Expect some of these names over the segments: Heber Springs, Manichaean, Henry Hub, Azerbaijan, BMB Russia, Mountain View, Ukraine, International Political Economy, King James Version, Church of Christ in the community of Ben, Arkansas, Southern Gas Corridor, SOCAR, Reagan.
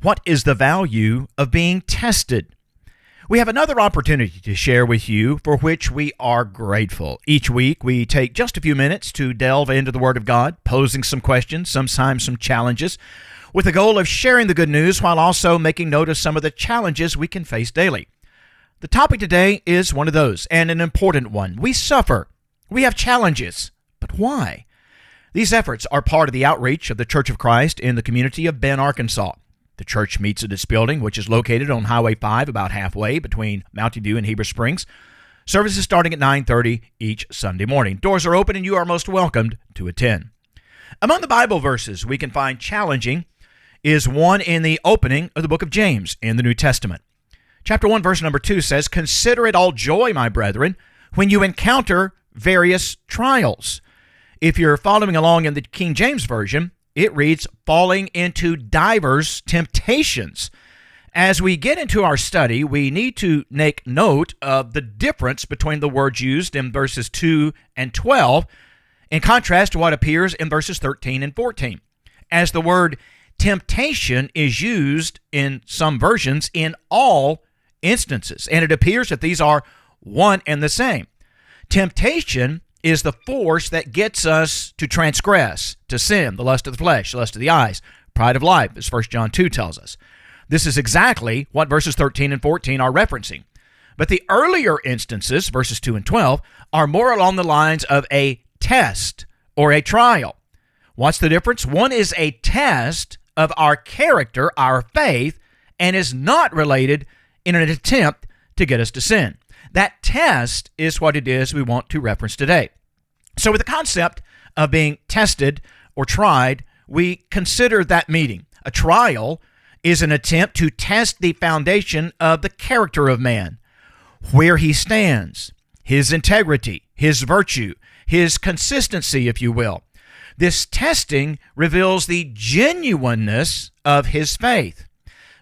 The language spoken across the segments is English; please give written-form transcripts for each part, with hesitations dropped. What is the value of being tested? We have another opportunity to share with you for which we are grateful. Each week, we take just a few minutes to delve into the Word of God, posing some questions, sometimes some challenges, with the goal of sharing the good news while also making note of some of the challenges we can face daily. The topic today is one of those, and an important one. We suffer. We have challenges. But why? These efforts are part of the outreach of the Church of Christ in the community of Ben, Arkansas. The church meets at this building, which is located on Highway 5, about halfway between Mountain View and Heber Springs. Services starting at 9:30 each Sunday morning. Doors are open, and you are most welcomed to attend. Among the Bible verses we can find challenging is one in the opening of the book of James in the New Testament. Chapter 1, verse number 2 says, "Consider it all joy, my brethren, when you encounter various trials." If you're following along in the King James Version, it reads, "falling into divers temptations." As we get into our study, we need to make note of the difference between the words used in verses 2 and 12, in contrast to what appears in verses 13 and 14, as the word temptation is used in some versions in all instances, and it appears that these are one and the same. Temptation is the force that gets us to transgress, to sin, the lust of the flesh, the lust of the eyes, pride of life, as 1 John 2 tells us. This is exactly what verses 13 and 14 are referencing. But the earlier instances, verses 2 and 12, are more along the lines of a test or a trial. What's the difference? One is a test of our character, our faith, and is not related in an attempt to get us to sin. That test is what it is we want to reference today. So with the concept of being tested or tried, we consider that meaning. A trial is an attempt to test the foundation of the character of man, where he stands, his integrity, his virtue, his consistency, if you will. This testing reveals the genuineness of his faith.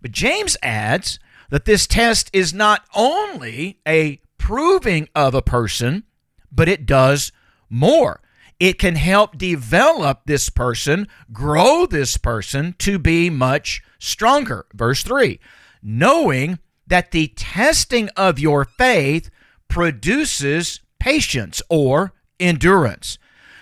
But James adds that this test is not only a proving of a person, but it does more. It can help develop this person, grow this person to be much stronger. Verse 3, knowing that the testing of your faith produces patience or endurance.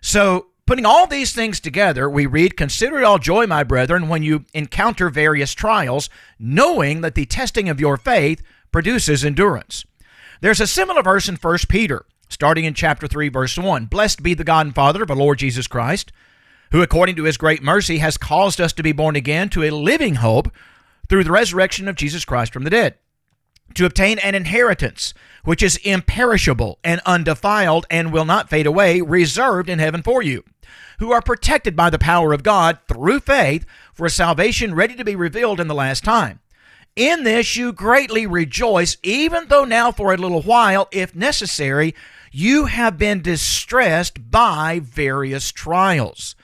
So putting all these things together, we read, "Consider it all joy, my brethren, when you encounter various trials, knowing that the testing of your faith produces endurance." There's a similar verse in 1 Peter, starting in chapter 3, verse 1. "Blessed be the God and Father of our Lord Jesus Christ, who according to his great mercy has caused us to be born again to a living hope through the resurrection of Jesus Christ from the dead, to obtain an inheritance which is imperishable and undefiled and will not fade away, reserved in heaven for you, who are protected by the power of God through faith for a salvation ready to be revealed in the last time. In this you greatly rejoice, even though now for a little while, if necessary, you have been distressed by various trials,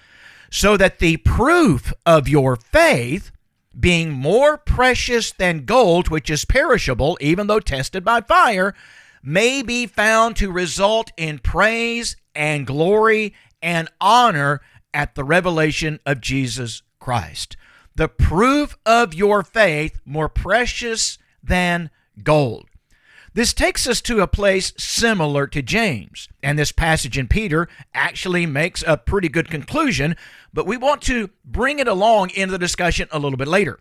so that the proof of your faith, being more precious than gold, which is perishable, even though tested by fire, may be found to result in praise and glory and honor at the revelation of Jesus Christ." The proof of your faith, more precious than gold. This takes us to a place similar to James, and this passage in Peter actually makes a pretty good conclusion, but we want to bring it along into the discussion a little bit later.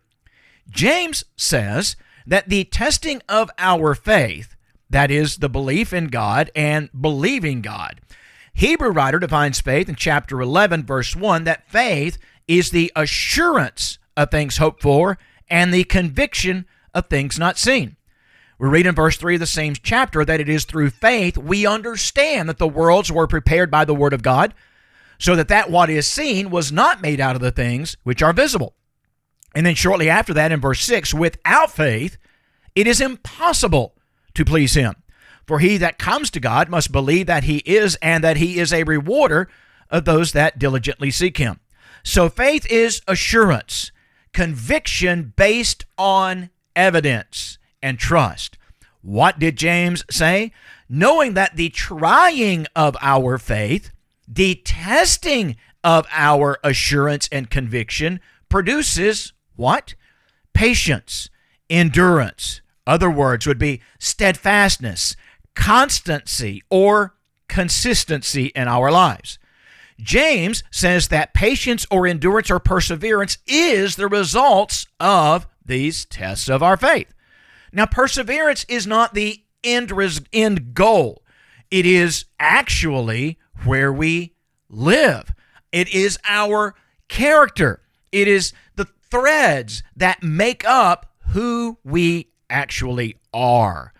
James says that the testing of our faith, that is the belief in God and believing God. Hebrew writer defines faith in chapter 11, verse 1, that faith is the assurance of things hoped for and the conviction of things not seen. We read in verse 3 of the same chapter that it is through faith we understand that the worlds were prepared by the word of God, so that what is seen was not made out of the things which are visible. And then shortly after that in verse 6, without faith it is impossible to please him. For he that comes to God must believe that he is, and that he is a rewarder of those that diligently seek him. So faith is assurance, conviction based on evidence and trust. What did James say? Knowing that the trying of our faith, the testing of our assurance and conviction produces what? patience, endurance. Other words would be steadfastness, constancy, or consistency in our lives. James says that patience or endurance or perseverance is the results of these tests of our faith. Now, perseverance is not the end goal. It is actually where we live. It is our character. It is the threads that make up who we actually are.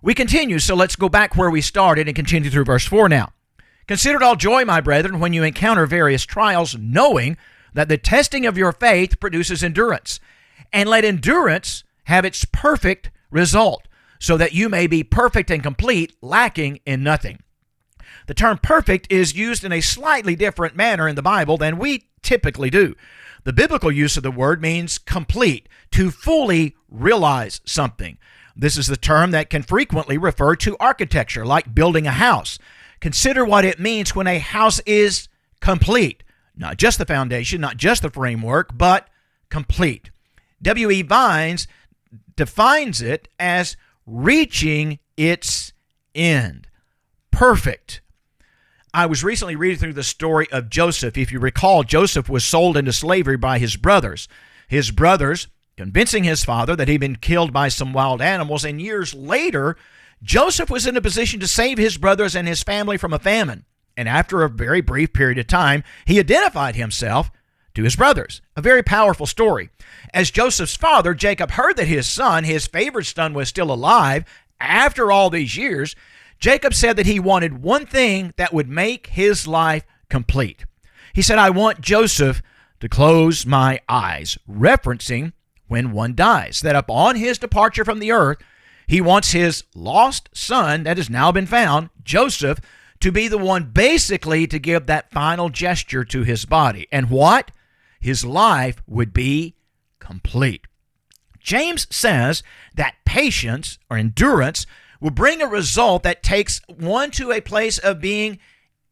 We continue, so let's go back where we started and continue through verse 4 now. Consider it all joy, my brethren, when you encounter various trials, knowing that the testing of your faith produces endurance. And let endurance have its perfect result, so that you may be perfect and complete, lacking in nothing. The term perfect is used in a slightly different manner in the Bible than we typically do. The biblical use of the word means complete, to fully realize something. This is the term that can frequently refer to architecture, like building a house. Consider what it means when a house is complete. Not just the foundation, not just the framework, but complete. W.E. Vines defines it as reaching its end. Perfect. I was recently reading through the story of Joseph. If you recall, Joseph was sold into slavery by his brothers. His brothers convincing his father that he'd been killed by some wild animals, and years later, Joseph was in a position to save his brothers and his family from a famine. And after a very brief period of time, he identified himself to his brothers. A very powerful story. As Joseph's father, Jacob, heard that his son, his favorite son, was still alive after all these years, Jacob said that he wanted one thing that would make his life complete. He said, "I want Joseph to close my eyes," referencing when one dies, that upon his departure from the earth, he wants his lost son that has now been found, Joseph, to be the one basically to give that final gesture to his body. And what? His life would be complete. James says that patience or endurance will bring a result that takes one to a place of being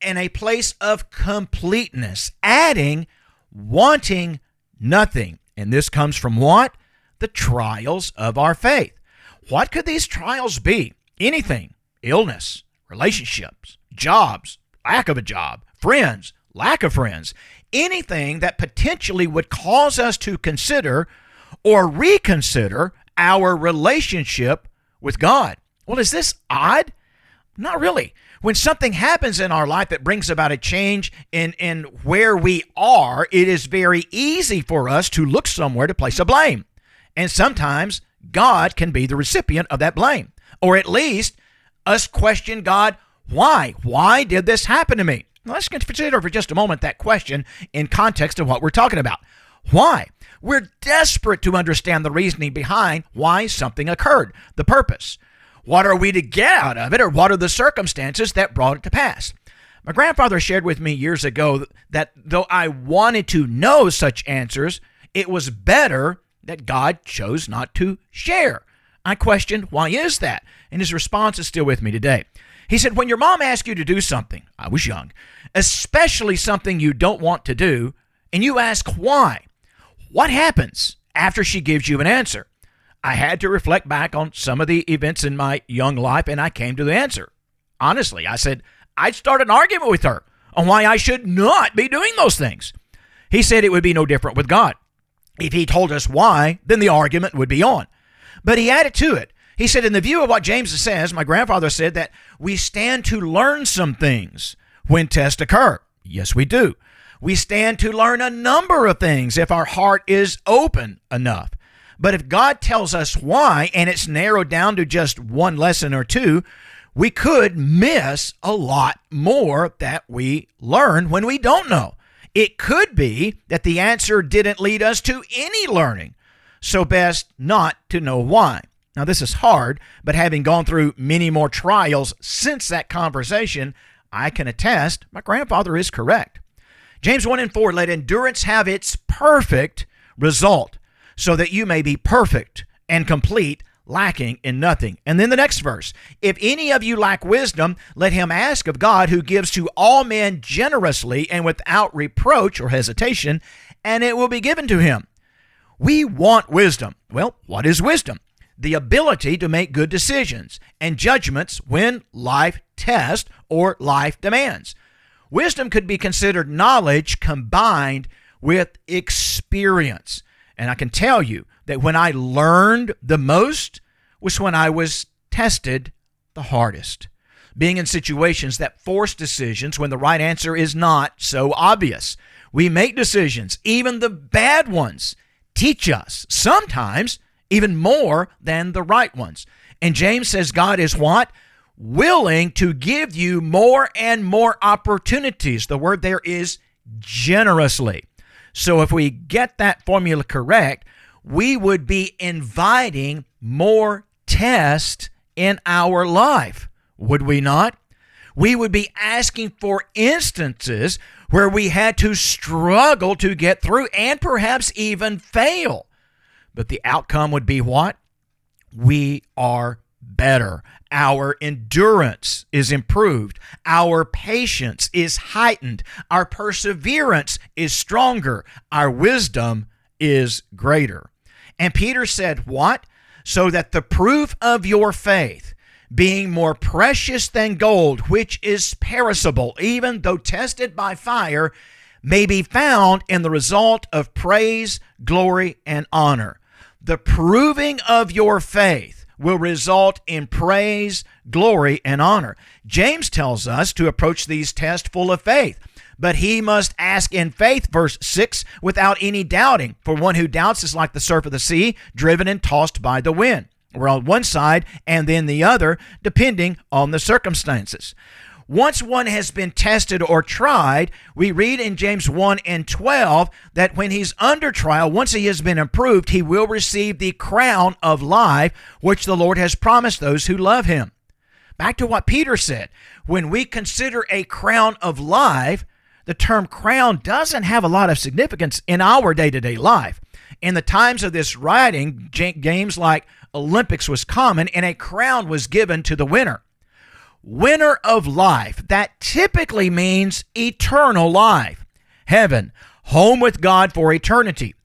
in a place of completeness, adding, wanting nothing. And this comes from what? The trials of our faith. What could these trials be? Anything. Illness, relationships, jobs, lack of a job, friends, lack of friends, anything that potentially would cause us to consider or reconsider our relationship with God. Well, is this odd? Not really. When something happens in our life that brings about a change in where we are, it is very easy for us to look somewhere to place a blame. And sometimes God can be the recipient of that blame. Or at least us question God, why? Why did this happen to me? Now, let's consider for just a moment that question in context of what we're talking about. Why? We're desperate to understand the reasoning behind why something occurred, the purpose. What are we to get out of it, or what are the circumstances that brought it to pass? My grandfather shared with me years ago that though I wanted to know such answers, it was better that God chose not to share. I questioned, why is that? And his response is still with me today. He said, when your mom asks you to do something, I was young, especially something you don't want to do, and you ask why, what happens after she gives you an answer? I had to reflect back on some of the events in my young life, and I came to the answer. Honestly, I said, I'd start an argument with her on why I should not be doing those things. He said it would be no different with God. If he told us why, then the argument would be on. But he added to it. He said, in the view of what James says, my grandfather said that we stand to learn some things when tests occur. Yes, we do. We stand to learn a number of things if our heart is open enough. But if God tells us why, and it's narrowed down to just one lesson or two, we could miss a lot more that we learn when we don't know. It could be that the answer didn't lead us to any learning, so best not to know why. Now, this is hard, but having gone through many more trials since that conversation, I can attest my grandfather is correct. James 1:4, let endurance have its perfect result, so that you may be perfect and complete, lacking in nothing. And then the next verse, if any of you lack wisdom, let him ask of God, who gives to all men generously and without reproach or hesitation, and it will be given to him. We want wisdom. Well, what is wisdom? The ability to make good decisions and judgments when life tests or life demands. Wisdom could be considered knowledge combined with experience. And I can tell you that when I learned the most was when I was tested the hardest. Being in situations that force decisions when the right answer is not so obvious. We make decisions, even the bad ones, teach us sometimes even more than the right ones. And James says God is what? Willing to give you more and more opportunities. The word there is generously. So if we get that formula correct, we would be inviting more tests in our life, would we not? We would be asking for instances where we had to struggle to get through and perhaps even fail. But the outcome would be what? We are better. Our endurance is improved. Our patience is heightened. Our perseverance is stronger. Our wisdom is greater. And Peter said what? So that the proof of your faith, being more precious than gold, which is perishable, even though tested by fire, may be found in the result of praise, glory, and honor. The proving of your faith will result in praise, glory, and honor. James tells us to approach these tests full of faith, but he must ask in faith, verse 6, without any doubting. For one who doubts is like the surf of the sea, driven and tossed by the wind. We're on one side and then the other, depending on the circumstances. Once one has been tested or tried, we read in James 1 and 12 that when he's under trial, once he has been approved, he will receive the crown of life, which the Lord has promised those who love him. Back to what Peter said, when we consider a crown of life, the term crown doesn't have a lot of significance in our day-to-day life. In the times of this writing, games like Olympics was common, and a crown was given to the winner. Winner of life, that typically means eternal life, heaven, home with God for eternity.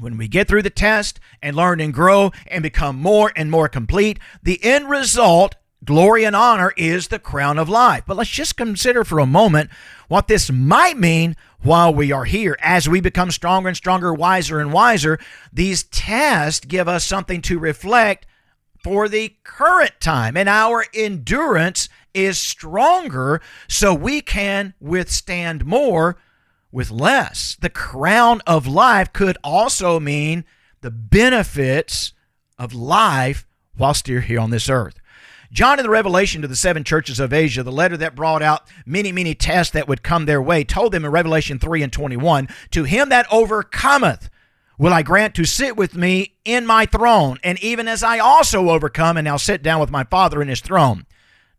When we get through the test and learn and grow and become more and more complete, the end result, glory and honor, is the crown of life. But let's just consider for a moment what this might mean while we are here. As we become stronger and stronger, wiser and wiser, these tests give us something to reflect for the current time. And our endurance is stronger, so we can withstand more with less. The crown of life could also mean the benefits of life while still here on this earth. John in the Revelation to the seven churches of Asia, the letter that brought out many, many tests that would come their way, told them in Revelation 3 and 21, to him that overcometh will I grant to sit with me in my throne, and even as I also overcome and now sit down with my Father in his throne.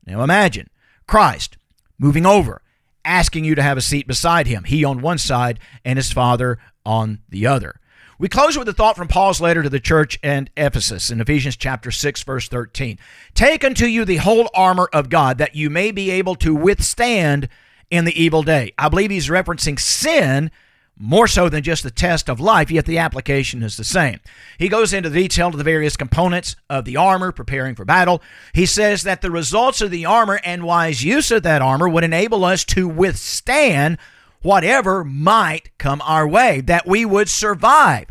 Now imagine Christ moving over, asking you to have a seat beside him, he on one side and his Father on the other. We close with a thought from Paul's letter to the church in Ephesus in Ephesians chapter 6, verse 13. Take unto you the whole armor of God, that you may be able to withstand in the evil day. I believe he's referencing sin more so than just the test of life, yet the application is the same. He goes into detail to the various components of the armor, preparing for battle. He says that the results of the armor and wise use of that armor would enable us to withstand whatever might come our way, that we would survive.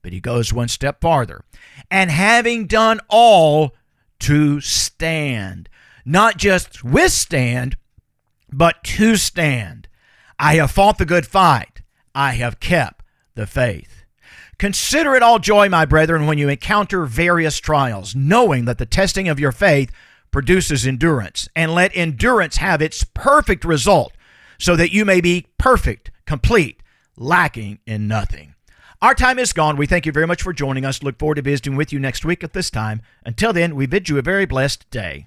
But he goes one step farther. And having done all, to stand. Not just withstand, but to stand. I have fought the good fight. I have kept the faith. Consider it all joy, my brethren, when you encounter various trials, knowing that the testing of your faith produces endurance. And let endurance have its perfect result, so that you may be perfect, complete, lacking in nothing. Our time is gone. We thank you very much for joining us. Look forward to visiting with you next week at this time. Until then, we bid you a very blessed day.